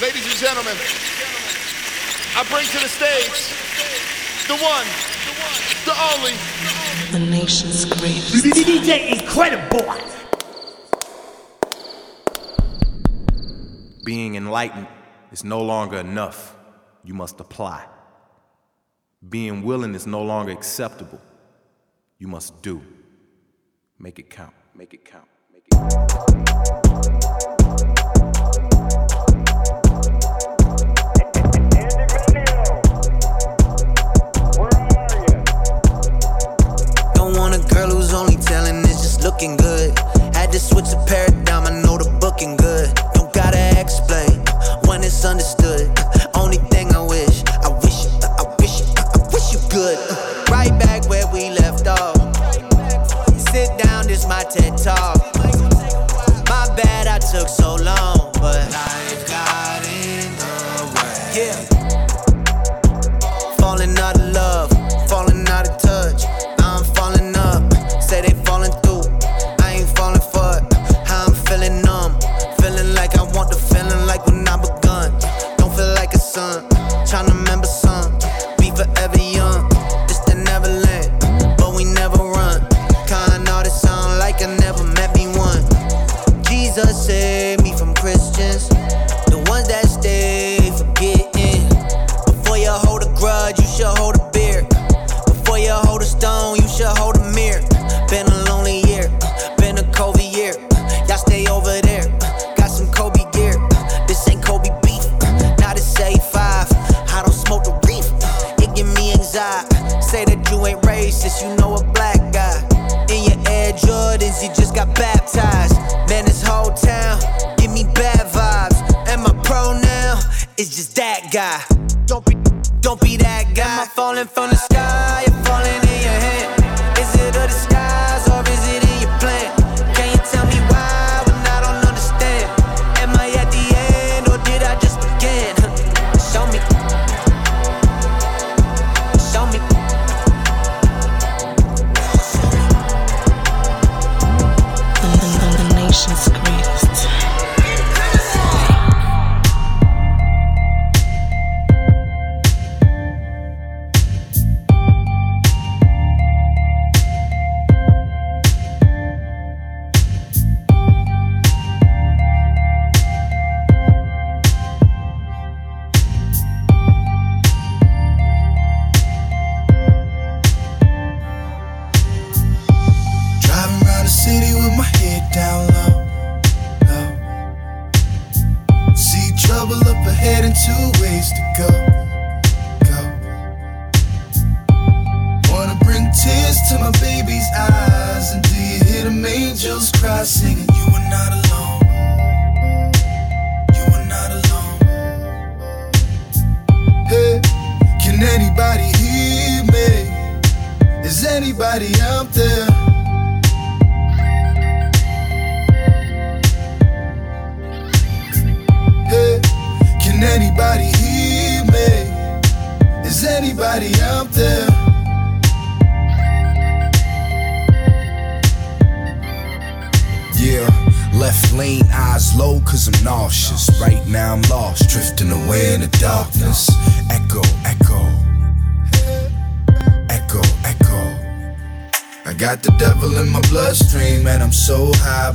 Ladies and gentlemen, I bring to the stage the one, the only, the nation's greatest DJ Incredible. Being enlightened is no longer enough. You must apply. Being willing is no longer acceptable. You must do. Make it count. Make it count. Make it count. Girl who's only telling is just looking good. Had to switch the paradigm, I know the booking good. Don't gotta explain when it's understood. Only thing I wish you good. Right back where we left off. Sit down, this my TED Talk. My bad I took so long, but life got in the way. Yeah. Falling out of love, falling out of touch. I'm falling up, say they falling through. I ain't falling for it. How I'm feeling numb, feeling like I want the feeling like when I begun. Don't feel like a son, tryna remember some. Be forever young, this the Neverland, but we never run. Kind all this sound like I never met me one. Jesus saved me from Christians, the ones that stay forgetting. Before you hold a grudge, you should hold a beer. Before you hold a stone, you should hold a mirror. Been a lonely year, been a Kobe year. Y'all stay over there, got some Kobe gear. This ain't Kobe beef, now this A5. I don't smoke the reef, it give me anxiety. Say that you ain't racist, you know a black guy. In your Air Jordans, you just got baptized. Man, this whole town give me bad vibes, and my pronoun is just that guy. Don't be that guy. Am I falling from the sky? You're falling in your hand. Is it a disguise or is it in your plan? Can you tell me why when I don't understand? Am I at the end or did I just begin? Show me. Show me. The nation's greatest.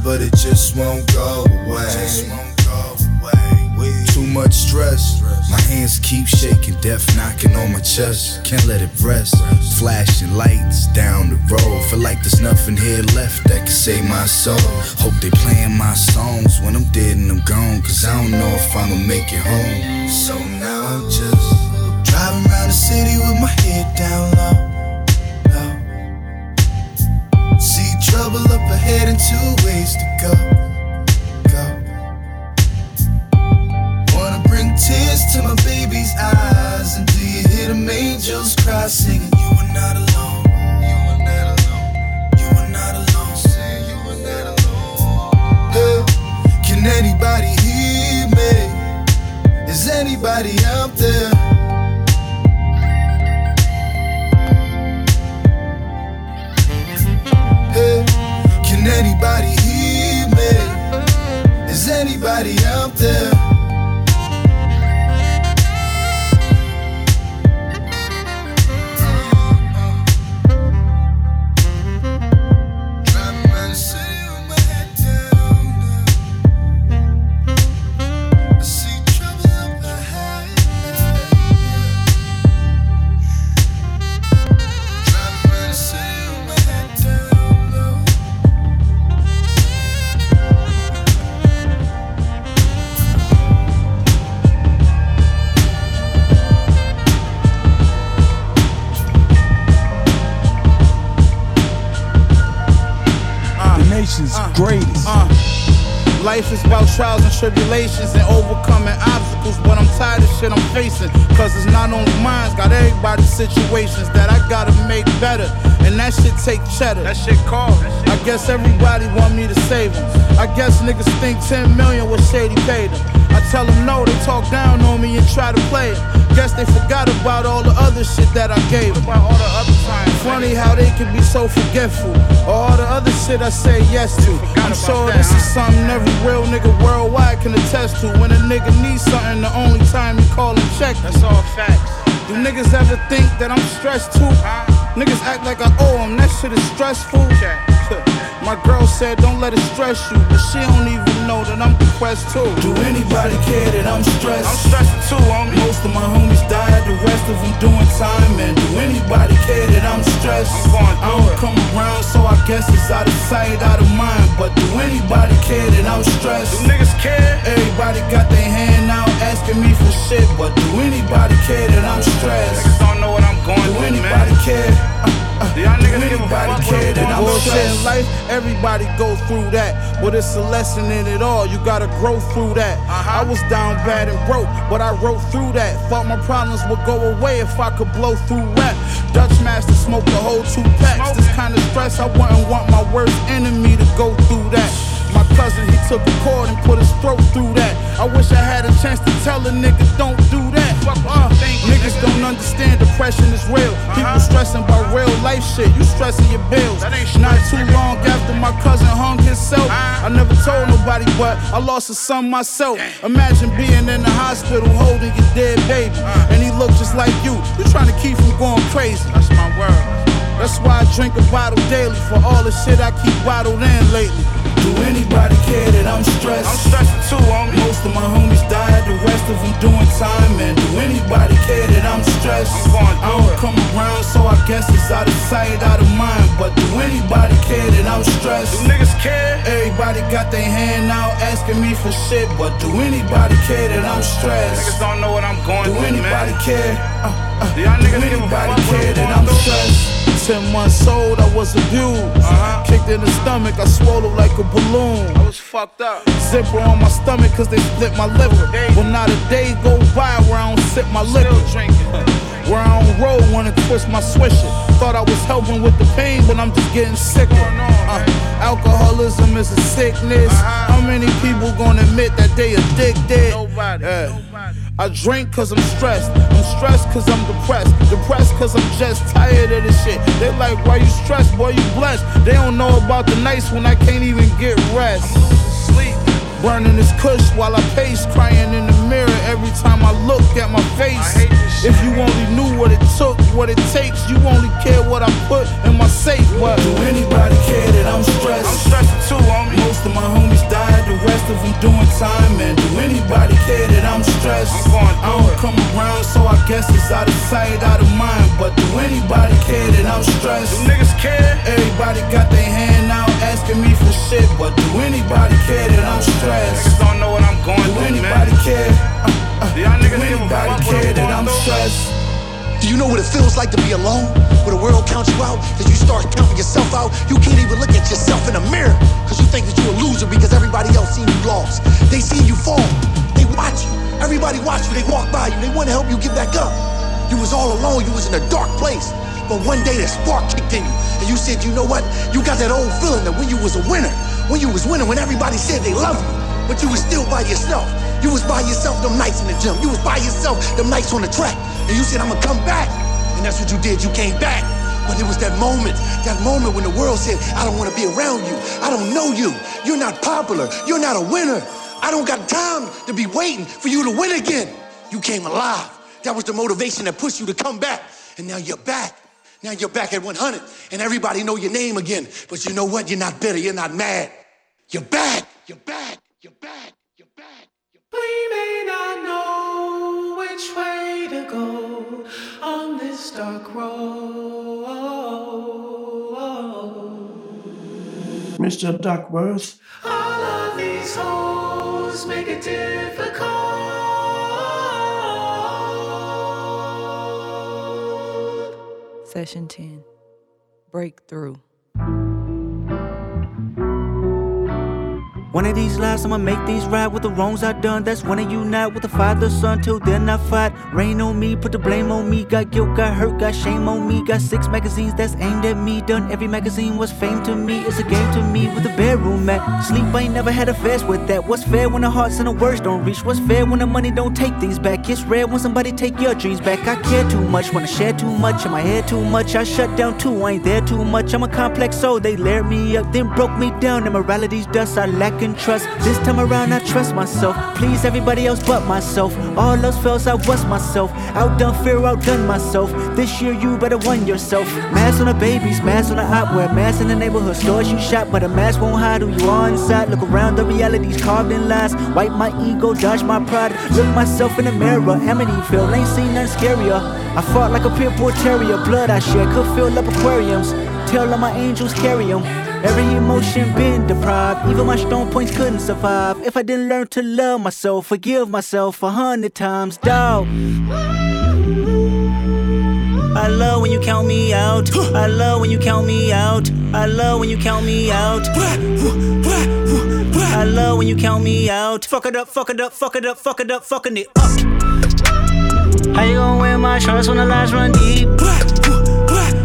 But it just won't go away. Too much stress. My hands keep shaking, death knocking on my chest. Can't let it rest. Flashing lights down the road. Feel like there's nothing here left that can save my soul. Hope they playing my songs when I'm dead and I'm gone, cause I don't know if I'ma make it home. So now I'm just driving around the city with my head down low. Trouble up ahead and 2 ways to go. Wanna bring tears to my baby's eyes, and do you hear them angels cry singing, you are not alone, you are not alone, you are not alone, saying you are not alone. Hey, can anybody hear me? Is anybody out there? Can anybody hear me? Is anybody out there? nation's greatest. Life is about trials and tribulations and overcoming obstacles, but I'm tired of shit I'm facing, cause it's not only mine, got everybody's situations that I gotta make better, and that shit take cheddar, that shit cold. I guess everybody want me to save them, I guess niggas think 10 million was shady paid them, I tell them no, they talk down on me and try to play it, guess they forgot about all the other shit that I gave them. Funny how they can be so forgetful, all the other shit I say yes to. I'm sure this is something every real nigga worldwide can attest to. When a nigga needs something, the only time you call and check. That's all facts. Do niggas ever think that I'm stressed too? Niggas act like I owe them, that shit is stressful. My girl said don't let it stress you, but she don't even know that I'm depressed too. Do anybody care that I'm stressed? I'm stressed too, homie. Most of my homies died, the rest of them doing time. And do anybody care that I'm stressed? I don't come around, so I guess it's out of sight, out of mind. But do anybody care that I'm stressed? Do niggas care? Everybody got their hand out asking me for shit, but do anybody care that I'm stressed? Niggas don't know what I'm going through, man. Do anybody care? Bullshit life, everybody goes through that, but it's a lesson in it all. You gotta grow through that. I was down bad and broke, but I wrote through that. Thought my problems would go away if I could blow through rap. Dutch master smoked the whole 2 packs. This kind of stress, I wouldn't want my worst enemy to go through that. My cousin, he took a cord and put his throat through that. I wish I had a chance to tell a nigga don't do that. Niggas don't understand depression is real. People stressing about real life shit. You stressing your bills. Not too long after my cousin hung himself, I never told nobody, but I lost a son myself. Imagine being in the hospital holding your dead baby, and he looked just like you. You trying to keep from going crazy. That's my word. That's why I drink a bottle daily, for all the shit I keep bottled in lately. Do anybody care that I'm stressed? I'm stressed too, homie. Most of my homies died, the rest of them doing time. And do anybody care that I'm stressed? I don't come around, so I guess it's out of sight, out of mind. But do anybody care that I'm stressed? Do niggas care? Everybody got their hand out asking me for shit, but do anybody care that I'm stressed? Niggas don't know what I'm going through, man. Do anybody care? Do anybody care that I'm stressed? 10 months old, I was abused. Kicked in the stomach, I swallowed like a balloon. I was fucked up. Zipper on my stomach, cause they split my liver. Well, not a day go by where I don't sip my liquor. Where I don't roll, wanna twist my swisher. Thought I was helping with the pain, but I'm just getting sicker. Alcoholism is a sickness. How many people gonna admit that they addicted? Nobody. Nobody. I drink cause I'm stressed, cause I'm depressed cause I'm just tired of this shit. They like, why you stressed, boy, you blessed. They don't know about the nights when I can't even get rest. Burning this kush while I pace, crying in the mirror every time I look at my face. If you only knew what it took, what it takes, you only care what I put in my safe. What? Do anybody care that I'm stressed? I'm stressed too, homie. Most of my homies died, the rest of them doing time. And do anybody care that I'm stressed? I don't come around, so I guess it's out of sight, out of mind. But do anybody care that I'm stressed? Do niggas care? Everybody got their hand out asking me for shit, but do anybody care that I'm stressed? Niggas don't know what I'm going through, man. Do anybody care? Do anybody care that I'm stressed? Do you know what it feels like to be alone? When the world counts you out, that you start counting yourself out. You can't even look at yourself in the mirror, cause you think that you're a loser because everybody else seen you lost. They seen you fall, they watch you. Everybody watch you, they walk by you, they wanna help you get back up. You was all alone, you was in a dark place. But one day that spark kicked in you, and you said, you know what? You got that old feeling that when you was a winner, when everybody said they loved you, but you was still by yourself. You was by yourself them nights in the gym. You was by yourself them nights on the track. And you said, I'ma come back. And that's what you did. You came back. But it was that moment when the world said, I don't want to be around you. I don't know you. You're not popular. You're not a winner. I don't got time to be waiting for you to win again. You came alive. That was the motivation that pushed you to come back. And now you're back. Now you're back at 100. And everybody know your name again. But you know what? You're not bitter. You're not mad. You're back. You're back. You're back. You're back. We may not know which way to go on this dark road. Mr. Duckworth. All of these holes make it difficult. Session 10. Breakthrough. One of these lives, I'ma make these right with the wrongs I done. That's when I unite with the Father, Son. Till then I fight. Rain on me, put the blame on me. Got guilt, got hurt, got shame on me. Got 6 magazines that's aimed at me. Done every magazine was fame to me. It's a game to me with the bedroom at. Sleep, I ain't never had affairs with that. What's fair when the hearts and the words don't reach? What's fair when the money don't take things back? It's rare when somebody take your dreams back. I care too much, wanna share too much. In my head too much, I shut down too. I ain't there too much, I'm a complex soul. They layered me up, then broke me down. Immorality's dust, I lack and trust. This time around I trust myself. Please everybody else but myself. All else fails, I was myself. Outdone fear, outdone myself. This year you better won yourself. Masks on the babies, masks on the op. Wear masks in the neighborhood stores you shop. But a mask won't hide who you are inside. Look around, the reality's carved in lies. Wipe my ego, dodge my pride. Look myself in the mirror, Amityville. Ain't seen nothing scarier. I fought like a pitbull terrier. Blood I shed could fill up aquariums. Tell all my angels carry 'em. Every emotion been deprived. Even my strong points couldn't survive. If I didn't learn to love myself, forgive myself 100 times, dog. I love when you count me out. I love when you count me out. I love when you count me out. I love when you count me out. Fuck it up, fuck it up, fuck it up, fuck it up, fucking it up. How you gon' wear my shorts when the lights run deep?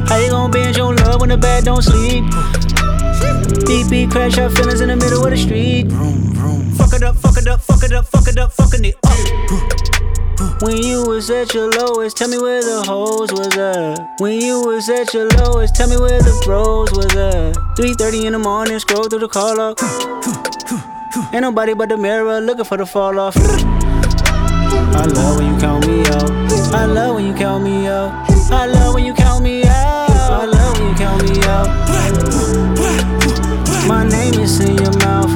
How you gon' bend your love when the bed don't sleep? Beep beep, crash our feelings in the middle of the street. Vroom, vroom. Fuck it up, fuck it up, fuck it up, fuck it up, fucking it up. When you was at your lowest, tell me where the hoes was at. When you was at your lowest, tell me where the bros was at. 3:30 in the morning, scroll through the call up. Ain't nobody but the mirror looking for the fall off. I love when you count me out. I love when you count me out. I love when you count me out. I love when you count me out. My name is in your mouth.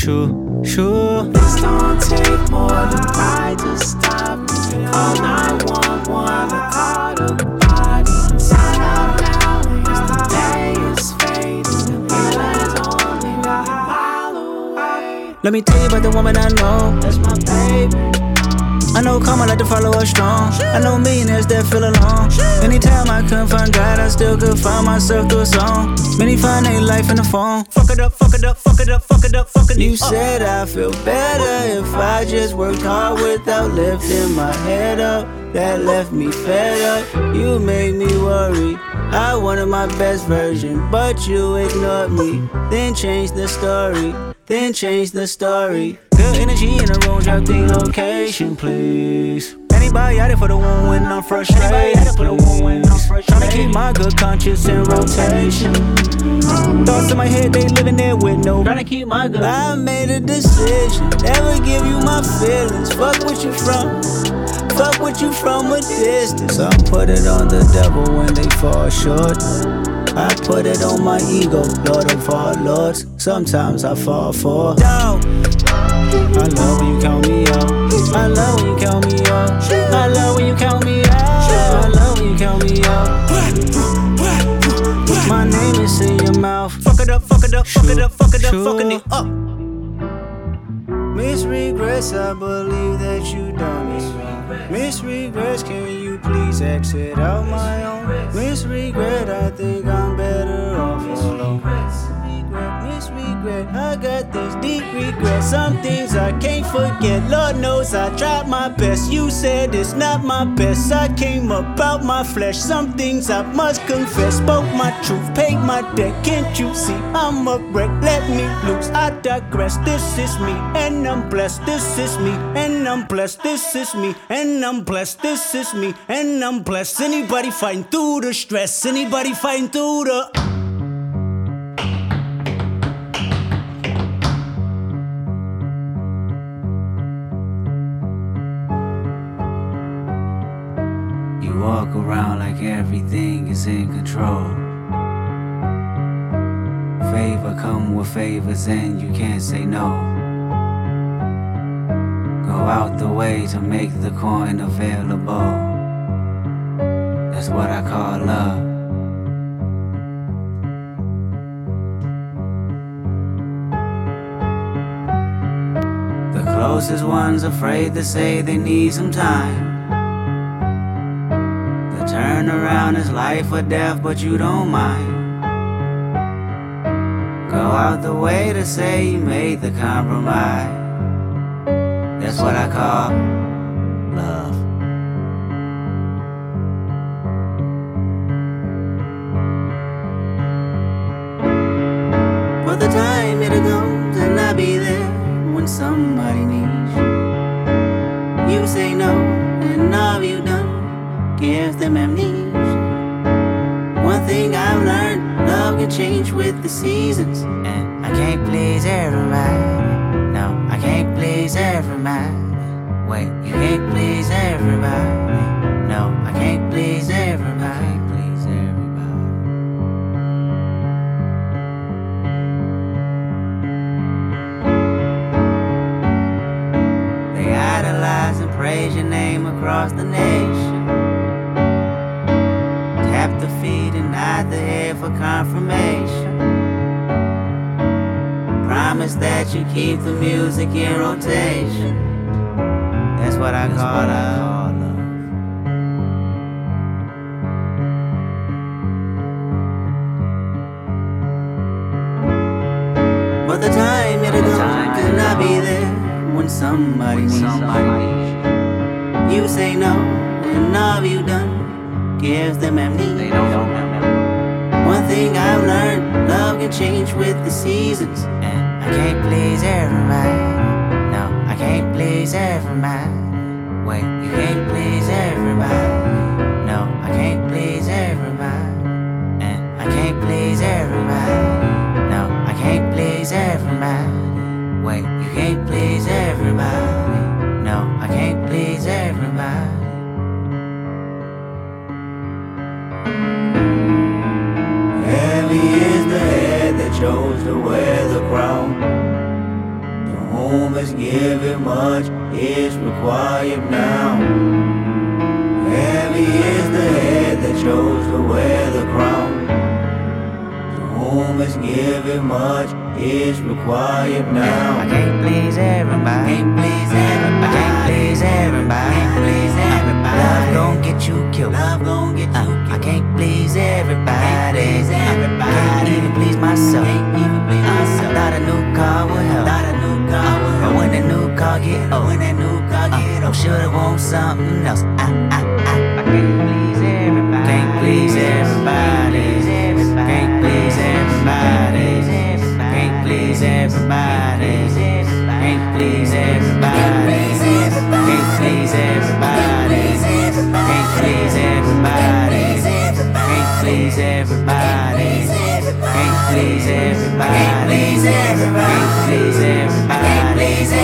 Sure, sure. This don't take more than I just stop. All I want, one out of body. Sign up now, the day is fading. Heaven's only a mile away. Let me tell you about the woman I know. That's my baby. I know karma like to follow us strong. I know millionaires that feel alone. Anytime I couldn't find God, I still could find myself through a song. Many find their life in the phone. Fuck it up, fuck it up, fuck it up, fuck it up, fucking it up. You said I feel better if I just worked hard without lifting my head up. That left me fed up. You made me worry. I wanted my best version, but you ignored me. Then changed the story. Then changed the story. Good energy in the room, drop the location, please. Anybody out there for the one when I'm frustrated? Tryna keep my good conscience in rotation. Thoughts in my head, they living there with no. Tryna keep my good. I made a decision, never give you my feelings. Fuck what you from, fuck what you from a distance. I put it on the devil when they fall short. I put it on my ego, Lord of all lords. Sometimes I fall for doubt. I love when you count me out. I love when you count me out. I love when you count me out. I love when you count me out. My name is in your mouth. Fuck it up, fuck it up, fuck it up, fuck it up, fucking it up. Miss Regress, I believe that you done it. Miss Regress, can you please exit out my own? Miss Regret, I think I'm better off alone. Miss Regret, I got this deep regret. Some things I can't forget. Lord knows I tried my best. You said it's not my best. I came up out my flesh. Some things I must confess. Spoke my truth, paid my debt. Can't you see I'm a wreck? Let me loose, I digress. This is me and I'm blessed. This is me and I'm blessed. This is me and I'm blessed. This is me and I'm blessed. Anybody fighting through the stress? Anybody fighting through the... Walk around like everything is in control. Favor come with favors and you can't say no. Go out the way to make the coin available. That's what I call love. The closest one's afraid to say they need some time. Turn around is life or death, but you don't mind. Go out the way to say you made the compromise. That's what I call love. But the time it'll go, and I'll be there when somebody needs you. You say no, and all you done give them amnesia. One thing I've learned, love can change with the seasons. And I can't please everybody. No, I can't please everybody. Wait, you can't please everybody. No, I can't please everybody. I can't please everybody. They idolize and praise your name across the nation. Tap the feet and nod the head for confirmation. Promise that you keep the music in rotation. That's what I call love. But the time it'll go, and I'll be there when somebody needs you. You say no, and all you done gives them amnesia. One thing I've learned, love can change with the seasons. I can't please everybody. No, I can't please everybody. Wait, you can't please everybody. No, I can't please everybody. And I can't please everybody. No, I can't please everybody. Wait, you can't please everybody. No, I can't please everybody. Heavy is the head that chose to wear the crown. Is given much is required now. Heavy is the head that chose to wear the crown. To whom is given much is required now. I can't please everybody. I can't please everybody. I can't please everybody. Can't please everybody. Love gon' get you killed. Love gon' get you killed. I can't please everybody. Can't please everybody. Can't even please myself. Can't even please myself. Thought a new car would help. But when that new car get old, I'm sure they want something else. I can't please everybody. Can't please everybody. Can't please everybody. Can't please everybody. Can't please everybody. Can't please everybody. Can't please everybody. Can't please everybody. Can't please everybody. Can't please everybody. Please everybody. Can't please everybody. Can't please everybody. Can't please everybody. Can't please everybody.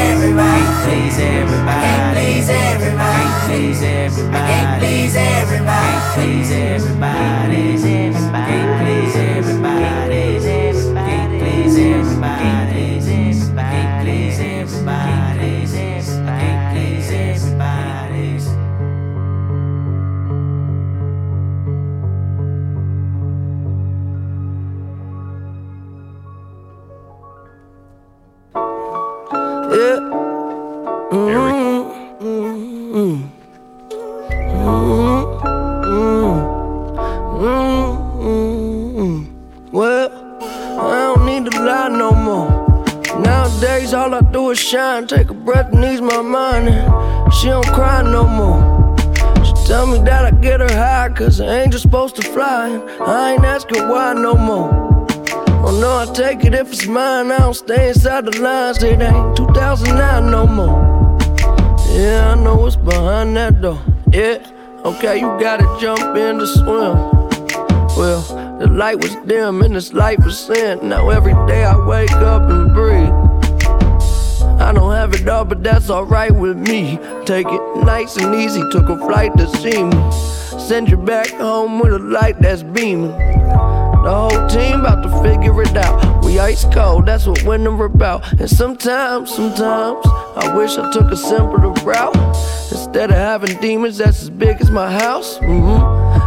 Can't please everybody. Can't please everybody. Can't please everybody. Can't please everybody. Shine, take a breath and ease my mind. She don't cry no more. She tell me that I get her high, cause an angel's supposed to fly. I ain't asking why no more. Oh no, I take it if it's mine. I don't stay inside the lines. It ain't 2009 no more. Yeah, I know what's behind that door. Yeah, okay, you gotta jump in to swim. Well, the light was dim and this life was sin. Now every day I wake up and breathe. I don't have it all, but that's alright with me. Take it nice and easy, took a flight to see me. Send you back home with a light that's beaming. The whole team about to figure it out. We ice cold, that's what winter about. And sometimes I wish I took a simpler route. Instead of having demons that's as big as my house.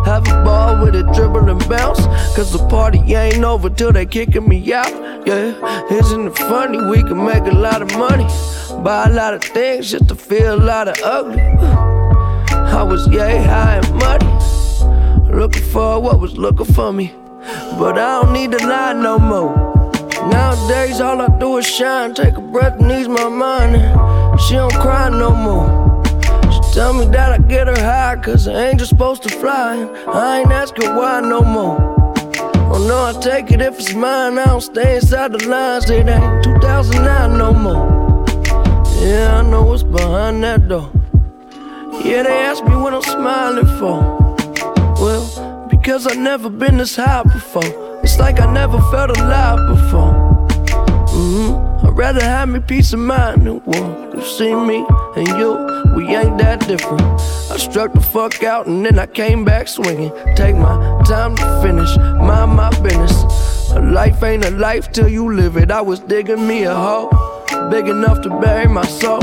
Have a ball with a dribble and bounce. Cause the party ain't over till they kicking me out. Yeah, isn't it funny? We can make a lot of money, buy a lot of things just to feel a lot of ugly. I was yay high and muddy, looking for what was looking for me. But I don't need to lie no more. Nowadays all I do is shine, take a breath and ease my mind. And she don't cry no more. She tell me that I get her high, cause an angel's supposed to fly. I ain't asking why no more. Oh no, I take it if it's mine. I don't stay inside the lines. It ain't 2009 no more. Yeah, I know what's behind that door. Yeah, they ask me what I'm smiling for. Well, because I've never been this high before. It's like I never felt alive before. I'd rather have me peace of mind than war. You see me and you, we ain't that different. I struck the fuck out and then I came back swinging. Take my time to finish, mind my business. A life ain't a life till you live it. I was digging me a hole, big enough to bury my soul.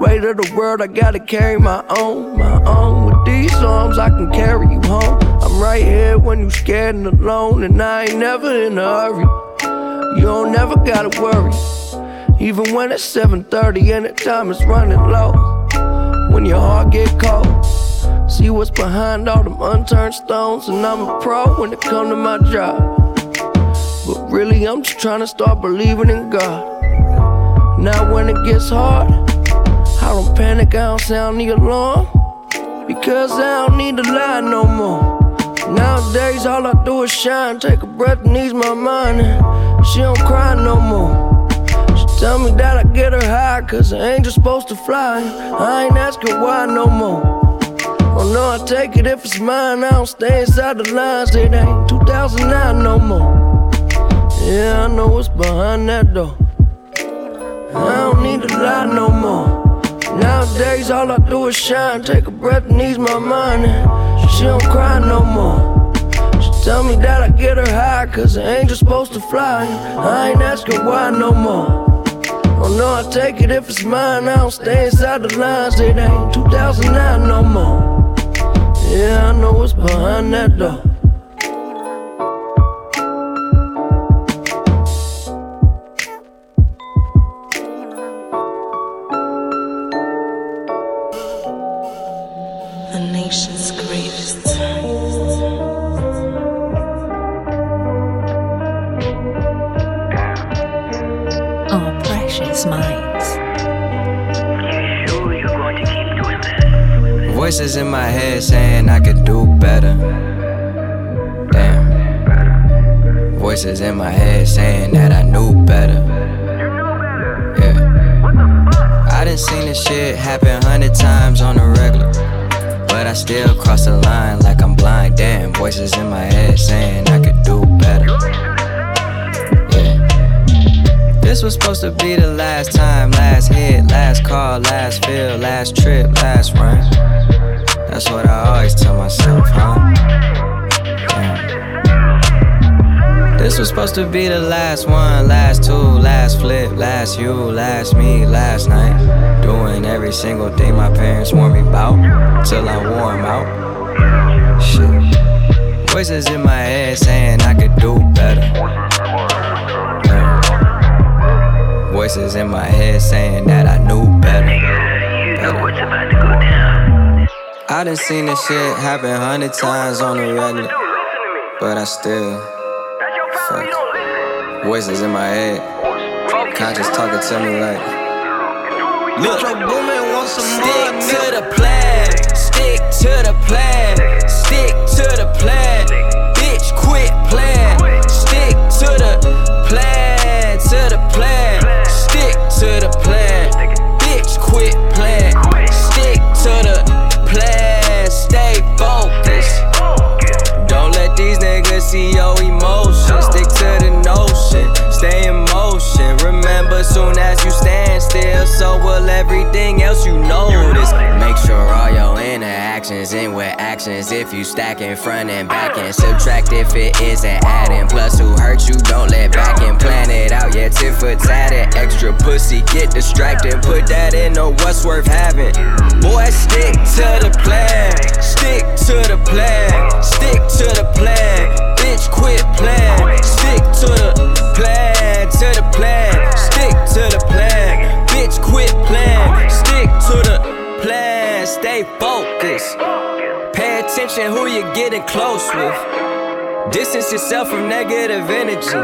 Weight of the world, I gotta carry my own. With these arms, I can carry you home. I'm right here when you scared and alone, and I ain't never in a hurry. You don't never gotta worry, even when it's 7:30 and the time is running low. When your heart get cold, see what's behind all them unturned stones, and I'm a pro when it come to my job. But really, I'm just trying to start believing in God. Now when it gets hard, I don't panic, I don't sound the alarm, because I don't need to lie no more. Nowadays all I do is shine, take a breath and ease my mind. And she don't cry no more. She tell me that I get her high, cause an angel's supposed to fly. I ain't asking why no more. Oh no, I take it if it's mine. I don't stay inside the lines. It ain't 2009 no more. Yeah, I know what's behind that door. I don't need to lie no more. Nowadays all I do is shine, take a breath and ease my mind. And she don't cry no more. She tell me that I get her high, cause an angel's supposed to fly. I ain't asking why no more. Oh no, I take it if it's mine. I don't stay inside the lines. It ain't 2009 no more. Yeah, I know what's behind that door. Voices in my head saying I could do better. Damn. Voices in my head saying that I knew better. Yeah. I done seen this shit happen 100 times on the regular, but I still cross the line like I'm blind. Damn. Voices in my head saying I could do better. Yeah. This was supposed to be the last time, last hit, last call, last feel, last trip, last run. That's what I always tell myself, huh? Yeah. This was supposed to be the last one, last two, last flip, last you, last me, last night. Doing every single thing my parents warned me about, till I wore 'em out. Shit. Voices in my head saying I could do better. Yeah. Voices in my head saying that I knew better. Nigga, you know what's about to go down. I done seen this shit happen 100 times on the regular, but I still fuck. Voices in my head, conscious talking to me like, look, stick to the plan, stick to the plan, stick to the plan, bitch quit plan, stick to the plan, stick to the plan, bitch quit plan, stick to the plan, stay focused. Don't let these niggas see your emotions. Stick to the notion, stay in motion. Remember, soon as you stand still, so will everything else you notice. Make sure all your interactions end with actions. If you stacking front and back and subtract, if it isn't adding. Plus, who hurt you? Don't let back and plan it out. Yeah, tit for tat and extra pussy. Get distracted, put that in on what's worth having. Boy, stick to the plan, stick to the plan, stick to the plan. Bitch, quit playing. Stick to the plan, to the plan, stick to the plan. Bitch, quit playing. Stick to the plan, stay focused. Pay attention who you're getting close with. Distance yourself from negative energy.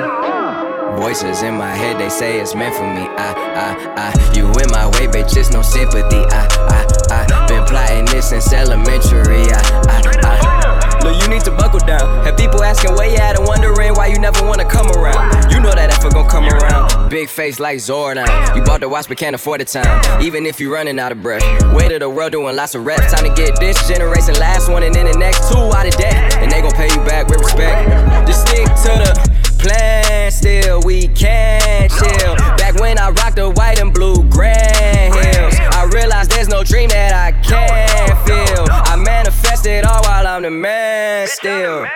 Voices in my head, they say it's meant for me. I, you in my way, bitch, it's no sympathy. I, been plotting this since elementary. I, look, you need to buckle down. Have people asking where you at and wondering why you never wanna come around. You know that effort gon' come around. Big face like Zordon. You bought the watch but can't afford the time, even if you running out of breath. Weight of the world doing lots of reps. Time to get this generation last one and then the next two out of debt. And they gon' pay you back with respect. Just stick to the plan, still we can chill. Back when I rocked the white and blue Grand Hills, I realized there's no dream that I can't feel. I manifest it all while I'm the man still.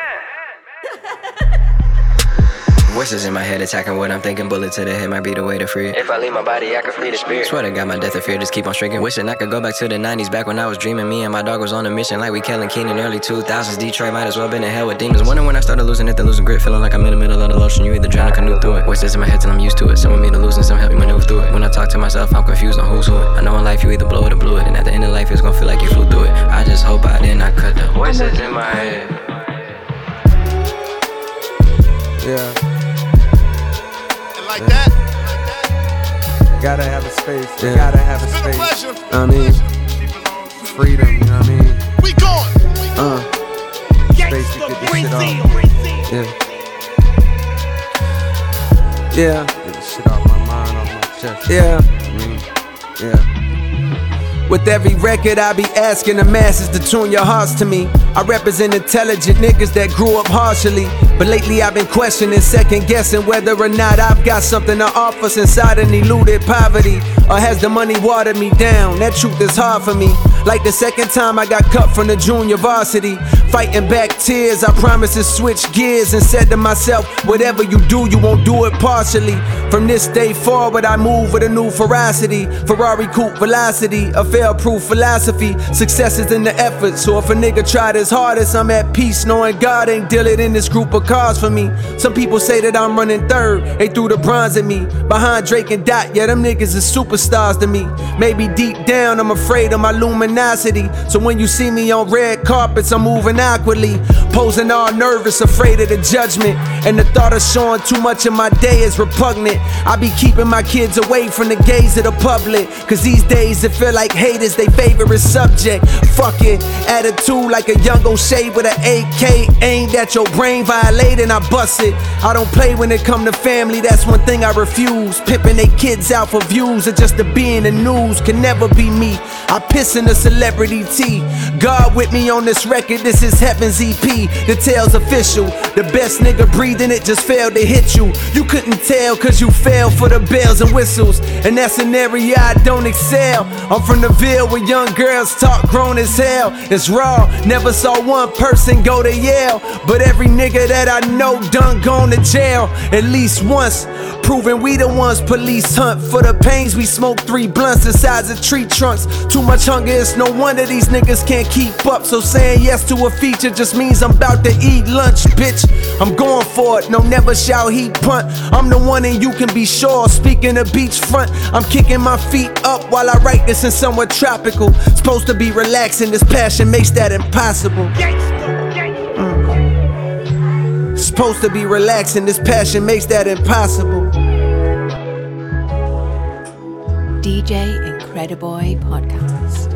Voices in my head attacking what I'm thinking. Bullet to the head might be the way to free it. If I leave my body, I can free the spirit. Swear to God, my death of fear just keep on shrinking. Wishing I could go back to the 90s, back when I was dreaming. Me and my dog was on a mission like we Kellen Keenan. Early 2000s, Detroit might as well been in hell with demons. Wondering when I started losing it, the losing grit. Feeling like I'm in the middle of the ocean, you either drown or canoe through it. Voices in my head till I'm used to it. Some want me to lose and some help me maneuver through it. When I talk to myself, I'm confused on who's who it. I know in life you either blow it or blew it. And at the end of life, it's gonna feel like you flew through it. I just hope I didn't, I cut the voices in my head. Yeah. Like that. Gotta have a space. Yeah. Gotta have a space. Pleasure. I mean, freedom. You know what I mean? We going. Space to get this shit off. Yeah. Yeah. Get this shit off my mind, off my chest. Yeah. Yeah. With every record, I be asking the masses to tune your hearts to me. I represent intelligent niggas that grew up harshly. But lately I've been questioning, second guessing whether or not I've got something to offer since I done eluded poverty. Or has the money watered me down? That truth is hard for me. Like the second time I got cut from the junior varsity. Fighting back tears, I promised to switch gears and said to myself, whatever you do, you won't do it partially. From this day forward, I move with a new ferocity. Ferrari coupe velocity, a fail-proof philosophy. Success is in the effort, so if a nigga tried his hardest, I'm at peace knowing God ain't dealing in this group of cars for me. Some people say that I'm running third, they threw the bronze at me. Behind Drake and Dot, yeah, them niggas is superstars to me. Maybe deep down, I'm afraid of my luminosity. So when you see me on red carpets, I'm moving awkwardly. Posing all nervous, afraid of the judgment. And the thought of showing too much of my day is repugnant. I be keeping my kids away from the gaze of the public. Cause these days it feel like hate is they favorite subject. Fuck it, attitude like a young O'Shea with an AK aimed at your brain, violating, I bust it. I don't play when it come to family, that's one thing I refuse. Pimping they kids out for views or just to be in the news can never be me. I piss in a celebrity tea. God with me on this record, this is Heaven's EP. The tale's official, the best nigga breathing it just failed to hit you. You couldn't tell cause you fell for the bells and whistles. And that's an area I don't excel. I'm from the Ville where young girls talk grown as hell. It's raw, never saw one person go to Yale, but every nigga that I know done gone to jail at least once, proving we the ones police hunt for the pains we smoke. 3 blunts the size of tree trunks, too much hunger, it's no wonder these niggas can't keep up. So saying yes to a feature just means I'm about to eat lunch, bitch. I'm going for it, no never shall he punt. I'm the one and you can be sure, speaking of beachfront, I'm kicking my feet up while I write this in somewhere tropical. Supposed to be relaxing, this passion makes that impossible. Supposed to be relaxing, this passion makes that impossible. DJ Incrediboy Podcast.